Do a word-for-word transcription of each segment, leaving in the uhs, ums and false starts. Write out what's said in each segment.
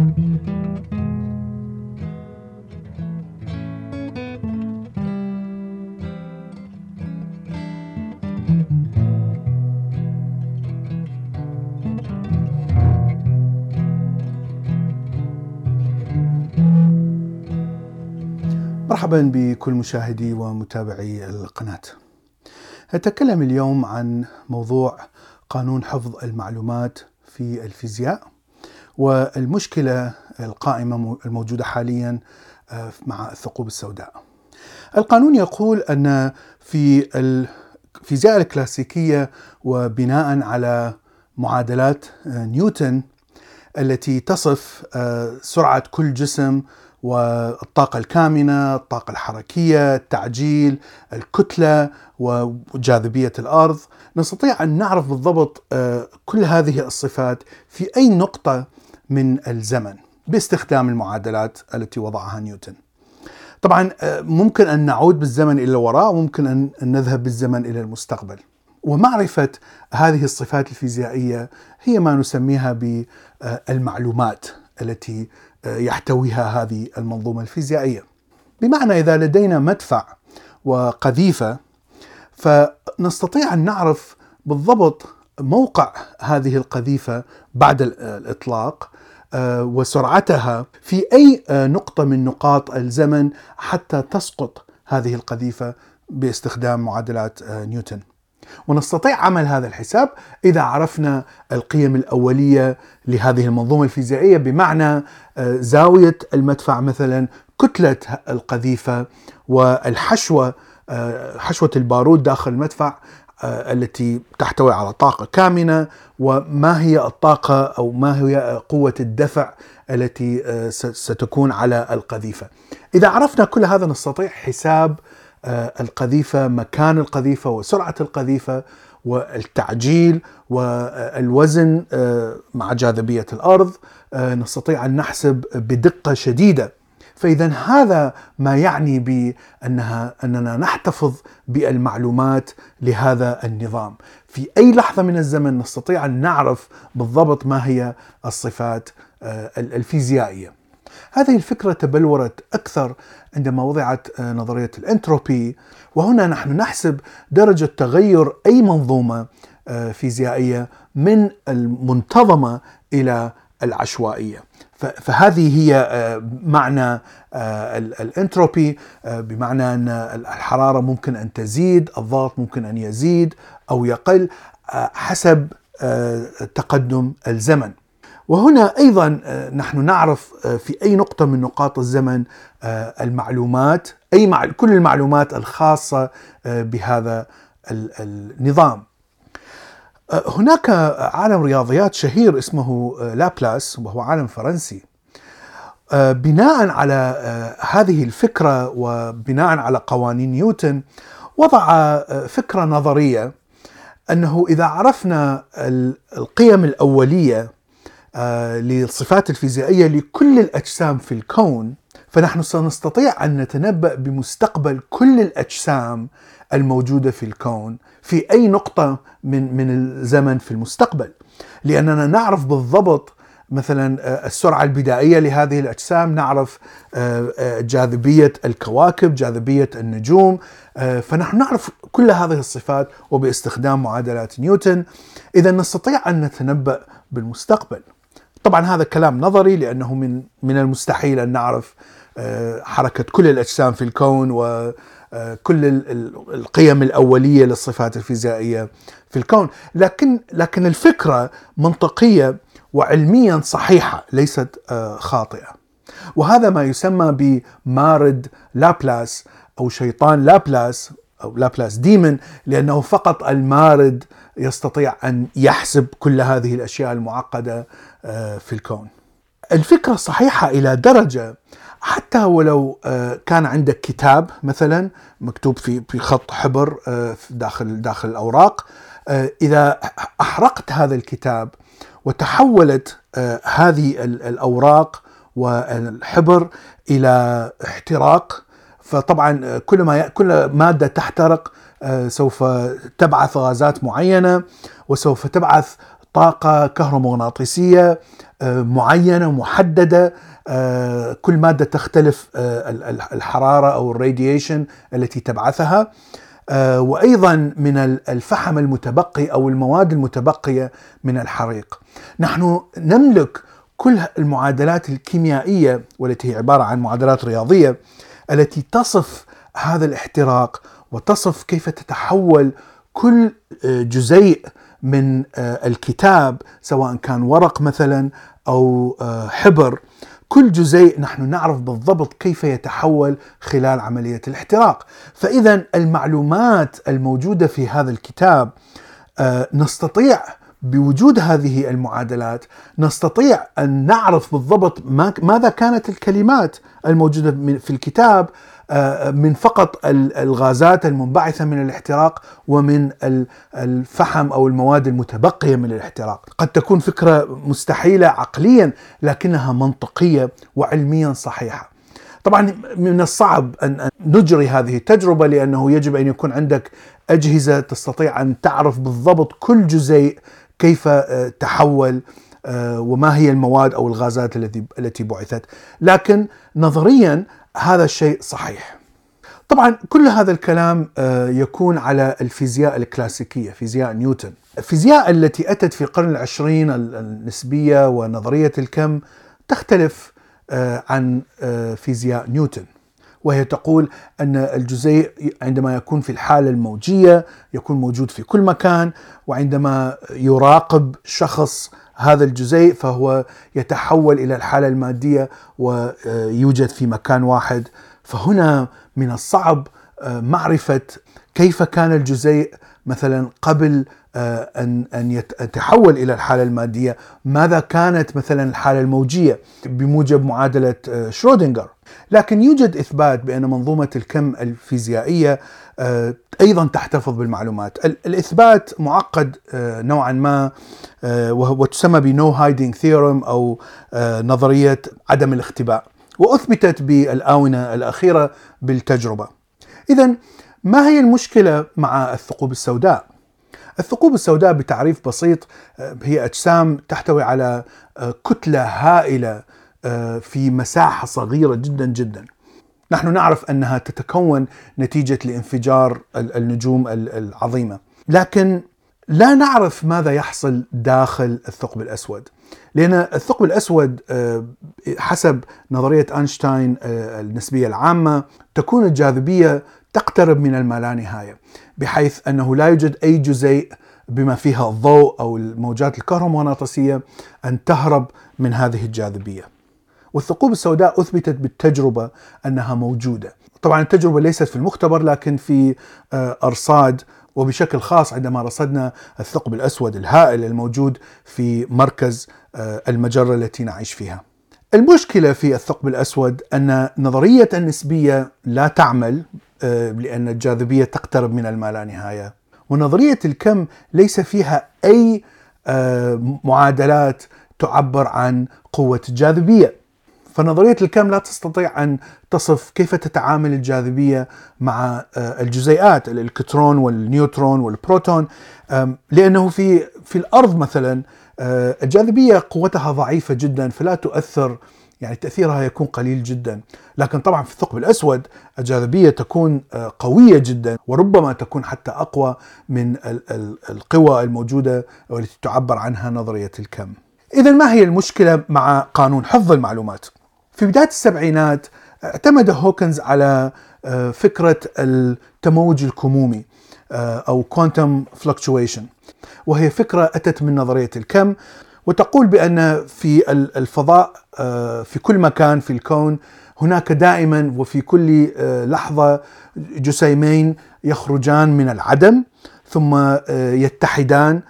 مرحبا بكل مشاهدي ومتابعي القناة. أتكلم اليوم عن موضوع قانون حفظ المعلومات في الفيزياء والمشكلة القائمة الموجودة حاليا مع الثقوب السوداء. القانون يقول أن في الفيزياء الكلاسيكية وبناء على معادلات نيوتن التي تصف سرعة كل جسم والطاقة الكامنة، الطاقة الحركية، التعجيل، الكتلة وجاذبية الأرض، نستطيع أن نعرف بالضبط كل هذه الصفات في أي نقطة من الزمن باستخدام المعادلات التي وضعها نيوتن. طبعا ممكن أن نعود بالزمن إلى الوراء، وممكن أن نذهب بالزمن إلى المستقبل. ومعرفة هذه الصفات الفيزيائية هي ما نسميها بالمعلومات التي يحتويها هذه المنظومة الفيزيائية. بمعنى إذا لدينا مدفع وقذيفة فنستطيع أن نعرف بالضبط موقع هذه القذيفة بعد الإطلاق وسرعتها في أي نقطة من نقاط الزمن حتى تسقط هذه القذيفة باستخدام معادلات نيوتن. ونستطيع عمل هذا الحساب إذا عرفنا القيم الأولية لهذه المنظومة الفيزيائية، بمعنى زاوية المدفع مثلا، كتلة القذيفة، والحشوة حشوة البارود داخل المدفع التي تحتوي على طاقة كامنة، وما هي الطاقة أو ما هي قوة الدفع التي ستكون على القذيفة. إذا عرفنا كل هذا نستطيع حساب القذيفة، مكان القذيفة وسرعة القذيفة والتعجيل والوزن مع جاذبية الأرض، نستطيع أن نحسب بدقة شديدة. فإذا هذا ما يعني بأنها أننا نحتفظ بالمعلومات لهذا النظام. في أي لحظة من الزمن نستطيع أن نعرف بالضبط ما هي الصفات الفيزيائية. هذه الفكرة تبلورت أكثر عندما وضعت نظرية الانتروبي، وهنا نحن نحسب درجة تغير أي منظومة فيزيائية من المنتظمة إلى العشوائية. فهذه هي معنى الانتروبي، بمعنى أن الحرارة ممكن أن تزيد، الضغط ممكن أن يزيد أو يقل حسب تقدم الزمن. وهنا أيضا نحن نعرف في أي نقطة من نقاط الزمن المعلومات، أي مع كل المعلومات الخاصة بهذا النظام. هناك عالم رياضيات شهير اسمه لابلاس، وهو عالم فرنسي. بناء على هذه الفكرة وبناء على قوانين نيوتن وضع فكرة نظرية أنه إذا عرفنا القيم الأولية للصفات الفيزيائية لكل الأجسام في الكون، فنحن سنستطيع أن نتنبأ بمستقبل كل الأجسام الموجودة في الكون في أي نقطة من من الزمن في المستقبل، لأننا نعرف بالضبط مثلا السرعة البدائية لهذه الأجسام، نعرف جاذبية الكواكب، جاذبية النجوم، فنحن نعرف كل هذه الصفات. وباستخدام معادلات نيوتن إذا نستطيع أن نتنبأ بالمستقبل. طبعا هذا كلام نظري، لأنه من من المستحيل أن نعرف حركة كل الأجسام في الكون وكل القيم الأولية للصفات الفيزيائية في الكون، لكن لكن الفكرة منطقية وعلميا صحيحة، ليست خاطئة. وهذا ما يسمى بمارد لابلاس أو شيطان لابلاس أو لابلاس ديمن، لأنه فقط المارد يستطيع أن يحسب كل هذه الأشياء المعقدة في الكون. الفكرة صحيحة إلى درجة حتى ولو كان عندك كتاب مثلا مكتوب في خط حبر داخل داخل الأوراق، إذا أحرقت هذا الكتاب وتحولت هذه الأوراق والحبر إلى احتراق، فطبعا كل ما كل مادة تحترق سوف تبعث غازات معينة، وسوف تبعث طاقة كهرومغناطيسية معينة محددة، كل مادة تختلف الحرارة أو الراديشن التي تبعثها، وأيضا من الفحم المتبقي أو المواد المتبقية من الحريق. نحن نملك كل المعادلات الكيميائية والتي هي عبارة عن معادلات رياضية التي تصف هذا الاحتراق وتصف كيف تتحول كل جزيء من الكتاب، سواء كان ورق مثلا أو حبر، كل جزيء نحن نعرف بالضبط كيف يتحول خلال عملية الاحتراق. فإذا المعلومات الموجودة في هذا الكتاب نستطيع بوجود هذه المعادلات نستطيع أن نعرف بالضبط ماذا كانت الكلمات الموجودة في الكتاب من فقط الغازات المنبعثة من الاحتراق ومن الفحم أو المواد المتبقية من الاحتراق. قد تكون فكرة مستحيلة عقليا لكنها منطقية وعلميا صحيحة. طبعا من الصعب أن نجري هذه التجربة، لأنه يجب أن يكون عندك أجهزة تستطيع أن تعرف بالضبط كل جزيء كيف تحول وما هي المواد أو الغازات التي بعثت، لكن نظريا هذا الشيء صحيح. طبعا كل هذا الكلام يكون على الفيزياء الكلاسيكية، فيزياء نيوتن. الفيزياء التي أتت في القرن العشرين، النسبية ونظرية الكم، تختلف عن فيزياء نيوتن، وهي تقول أن الجزيء عندما يكون في الحالة الموجية يكون موجود في كل مكان، وعندما يراقب شخص هذا الجزيء فهو يتحول إلى الحالة المادية ويوجد في مكان واحد. فهنا من الصعب معرفة كيف كان الجزيء مثلا قبل أن أن يتحول إلى الحالة المادية، ماذا كانت مثلا الحالة الموجية بموجب معادلة شرودنجر. لكن يوجد إثبات بأن منظومة الكم الفيزيائية أيضا تحتفظ بالمعلومات. الإثبات معقد نوعا ما، وهو تسمى ب No Hiding Theorem أو نظرية عدم الاختباء، وأثبتت بالآونة الأخيرة بالتجربة. إذن ما هي المشكلة مع الثقوب السوداء؟ الثقوب السوداء بتعريف بسيط هي أجسام تحتوي على كتلة هائلة في مساحة صغيرة جدا جدا. نحن نعرف أنها تتكون نتيجة لانفجار النجوم العظيمة، لكن لا نعرف ماذا يحصل داخل الثقب الأسود، لأن الثقب الأسود حسب نظرية أينشتاين النسبية العامة تكون الجاذبية تقترب من اللانهاية، بحيث أنه لا يوجد أي جزيء بما فيها الضوء أو الموجات الكهرومغناطيسية أن تهرب من هذه الجاذبية. والثقوب السوداء أثبتت بالتجربة أنها موجودة. طبعا التجربة ليست في المختبر، لكن في أرصاد، وبشكل خاص عندما رصدنا الثقب الأسود الهائل الموجود في مركز المجرة التي نعيش فيها. المشكلة في الثقب الأسود أن نظرية النسبية لا تعمل، لأن الجاذبية تقترب من اللانهاية، ونظرية الكم ليس فيها أي معادلات تعبر عن قوة الجاذبية. فنظرية الكم لا تستطيع أن تصف كيف تتعامل الجاذبية مع الجزيئات، الإلكترون والنيوترون والبروتون، لأنه في في الأرض مثلا الجاذبية قوتها ضعيفة جدا، فلا تؤثر، يعني تأثيرها يكون قليل جدا. لكن طبعا في الثقب الأسود الجاذبية تكون قوية جدا، وربما تكون حتى أقوى من القوى الموجودة والتي تعبر عنها نظرية الكم. إذن ما هي المشكلة مع قانون حفظ المعلومات؟ في بداية السبعينات اعتمد هوكنز على فكرة التموج الكمومي أو quantum fluctuation، وهي فكرة أتت من نظرية الكم، وتقول بأن في الفضاء، في كل مكان في الكون، هناك دائما وفي كل لحظة جسيمين يخرجان من العدم ثم يتحدان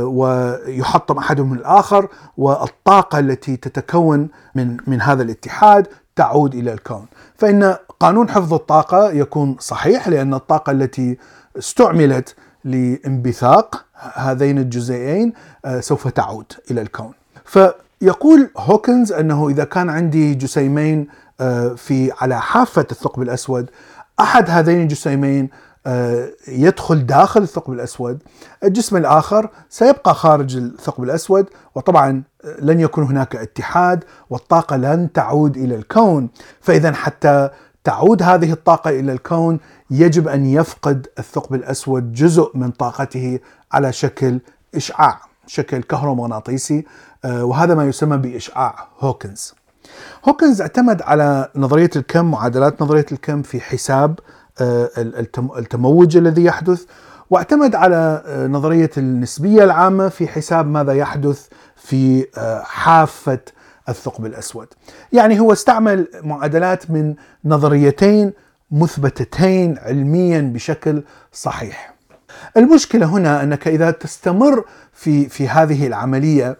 ويحطم أحدهم الآخر، والطاقة التي تتكون من من هذا الاتحاد تعود إلى الكون. فإن قانون حفظ الطاقة يكون صحيح، لأن الطاقة التي استعملت لانبثاق هذين الجزيئين سوف تعود إلى الكون. فيقول هوكنز أنه إذا كان عندي جسيمين في على حافة الثقب الأسود، أحد هذين الجسيمين يدخل داخل الثقب الأسود، الجسم الآخر سيبقى خارج الثقب الأسود، وطبعا لن يكون هناك اتحاد، والطاقة لن تعود إلى الكون. فإذا حتى تعود هذه الطاقة إلى الكون يجب أن يفقد الثقب الأسود جزء من طاقته على شكل إشعاع، شكل كهرومغناطيسي، وهذا ما يسمى بإشعاع هوكنز. هوكنز اعتمد على نظرية الكم، معادلات نظرية الكم في حساب التموج الذي يحدث، واعتمد على نظرية النسبية العامة في حساب ماذا يحدث في حافة الثقب الأسود. يعني هو استعمل معادلات من نظريتين مثبتتين علميا بشكل صحيح. المشكلة هنا أنك إذا تستمر في في هذه العملية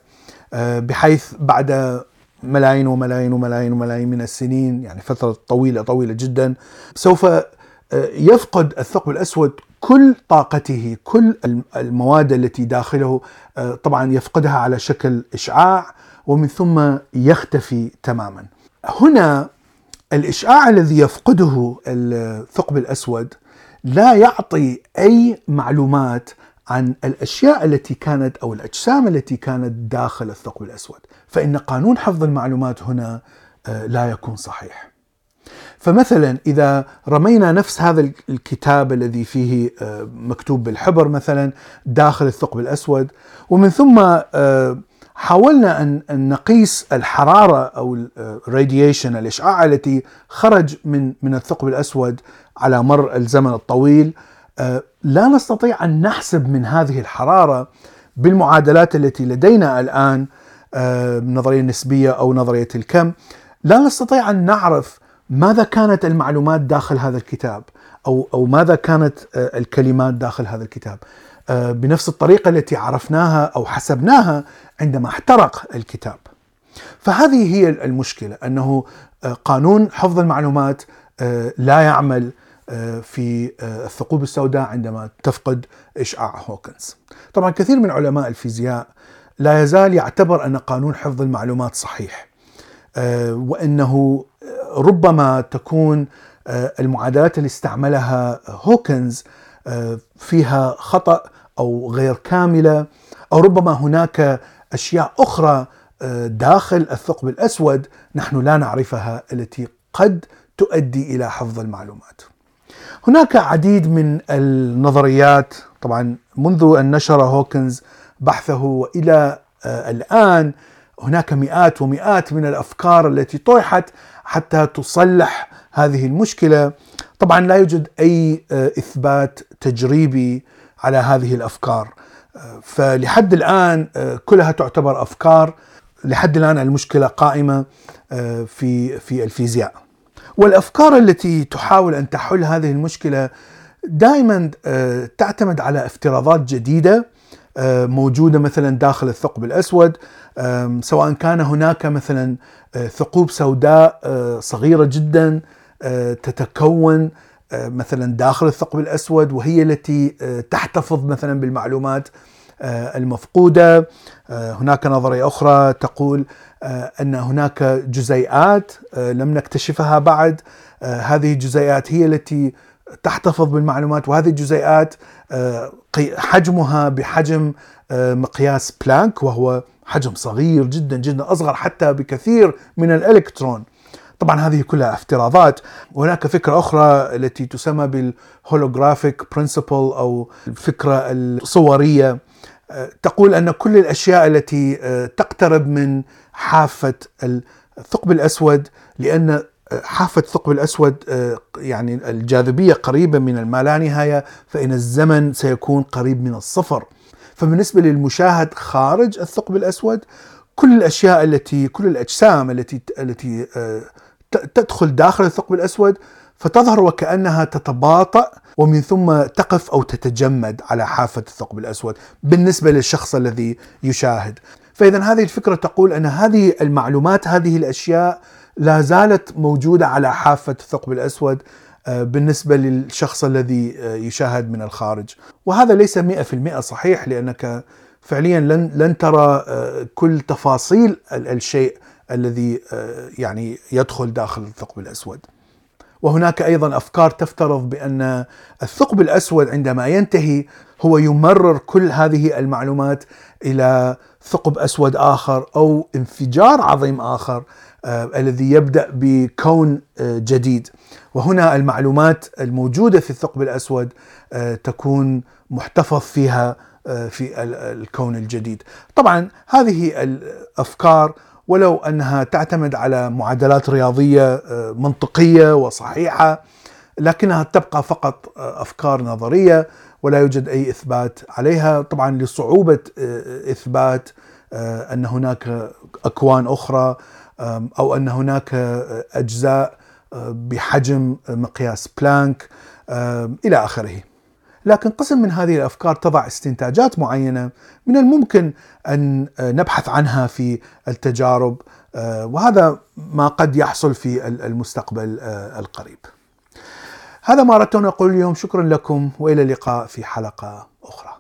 بحيث بعد ملايين وملايين وملايين وملايين من السنين، يعني فترة طويلة طويلة جدا، سوف يفقد الثقب الأسود كل طاقته، كل المواد التي داخله طبعا يفقدها على شكل إشعاع، ومن ثم يختفي تماما. هنا الإشعاع الذي يفقده الثقب الأسود لا يعطي أي معلومات عن الأشياء التي كانت أو الأجسام التي كانت داخل الثقب الأسود، فإن قانون حفظ المعلومات هنا لا يكون صحيح. فمثلا إذا رمينا نفس هذا الكتاب الذي فيه مكتوب بالحبر مثلا داخل الثقب الأسود، ومن ثم حاولنا أن نقيس الحرارة أو الراديشن، الإشعاع التي خرج من من الثقب الأسود على مر الزمن الطويل، لا نستطيع أن نحسب من هذه الحرارة بالمعادلات التي لدينا الآن، النظرية النسبية أو نظرية الكم. لا نستطيع أن نعرف ماذا كانت المعلومات داخل هذا الكتاب أو أو ماذا كانت الكلمات داخل هذا الكتاب بنفس الطريقة التي عرفناها أو حسبناها عندما احترق الكتاب. فهذه هي المشكلة، أنه قانون حفظ المعلومات لا يعمل في الثقوب السوداء عندما تفقد إشعاع هوكنز. طبعا كثير من علماء الفيزياء لا يزال يعتبر أن قانون حفظ المعلومات صحيح، وأنه ربما تكون المعادلات اللي استعملها هوكنز فيها خطأ أو غير كاملة، أو ربما هناك أشياء أخرى داخل الثقب الأسود نحن لا نعرفها التي قد تؤدي إلى حفظ المعلومات. هناك عديد من النظريات طبعا منذ أن نشر هوكنز بحثه وإلى الآن، هناك مئات ومئات من الأفكار التي طرحت حتى تصلح هذه المشكلة. طبعا لا يوجد أي إثبات تجريبي على هذه الأفكار، فلحد الآن كلها تعتبر أفكار. لحد الآن المشكلة قائمة في في الفيزياء، والأفكار التي تحاول أن تحل هذه المشكلة دائما تعتمد على افتراضات جديدة موجودة مثلا داخل الثقب الأسود، سواء كان هناك مثلا ثقوب سوداء صغيرة جدا تتكون مثلا داخل الثقب الأسود، وهي التي تحتفظ مثلا بالمعلومات المفقودة. هناك نظرية أخرى تقول أن هناك جزيئات لم نكتشفها بعد، هذه الجزيئات هي التي تحتفظ بالمعلومات، وهذه الجزيئات حجمها بحجم مقياس بلانك، وهو حجم صغير جدا جدا، أصغر حتى بكثير من الإلكترون. طبعا هذه كلها افتراضات. وهناك فكرة أخرى التي تسمى بالهولوغرافيك برينسيبل أو الفكرة الصورية، تقول أن كل الأشياء التي تقترب من حافة الثقب الأسود، لأن حافة الثقب الأسود يعني الجاذبية قريبة من اللانهاية، فإن الزمن سيكون قريب من الصفر. فبالنسبة للمشاهد خارج الثقب الأسود، كل الأشياء التي كل الأجسام التي التي تدخل داخل الثقب الأسود فتظهر وكأنها تتباطأ، ومن ثم تقف أو تتجمد على حافة الثقب الأسود بالنسبة للشخص الذي يشاهد. فإذا هذه الفكرة تقول أن هذه المعلومات، هذه الأشياء لا زالت موجودة على حافة الثقب الأسود بالنسبة للشخص الذي يشاهد من الخارج. وهذا ليس مئة في المئة صحيح، لأنك فعليا لن لن ترى كل تفاصيل الشيء الذي يعني يدخل داخل الثقب الأسود. وهناك أيضا أفكار تفترض بأن الثقب الأسود عندما ينتهي هو يمرر كل هذه المعلومات إلى ثقب أسود آخر أو انفجار عظيم آخر الذي يبدأ بكون جديد، وهنا المعلومات الموجودة في الثقب الأسود تكون محتفظ فيها في الكون الجديد. طبعا هذه الأفكار ولو أنها تعتمد على معادلات رياضية منطقية وصحيحة لكنها تبقى فقط أفكار نظرية ولا يوجد أي إثبات عليها، طبعا لصعوبة إثبات أن هناك أكوان أخرى أو أن هناك أجزاء بحجم مقياس بلانك إلى آخره. لكن قسم من هذه الأفكار تضع استنتاجات معينة من الممكن أن نبحث عنها في التجارب، وهذا ما قد يحصل في المستقبل القريب. هذا ما أردت أن أقول اليوم، شكرا لكم وإلى اللقاء في حلقة أخرى.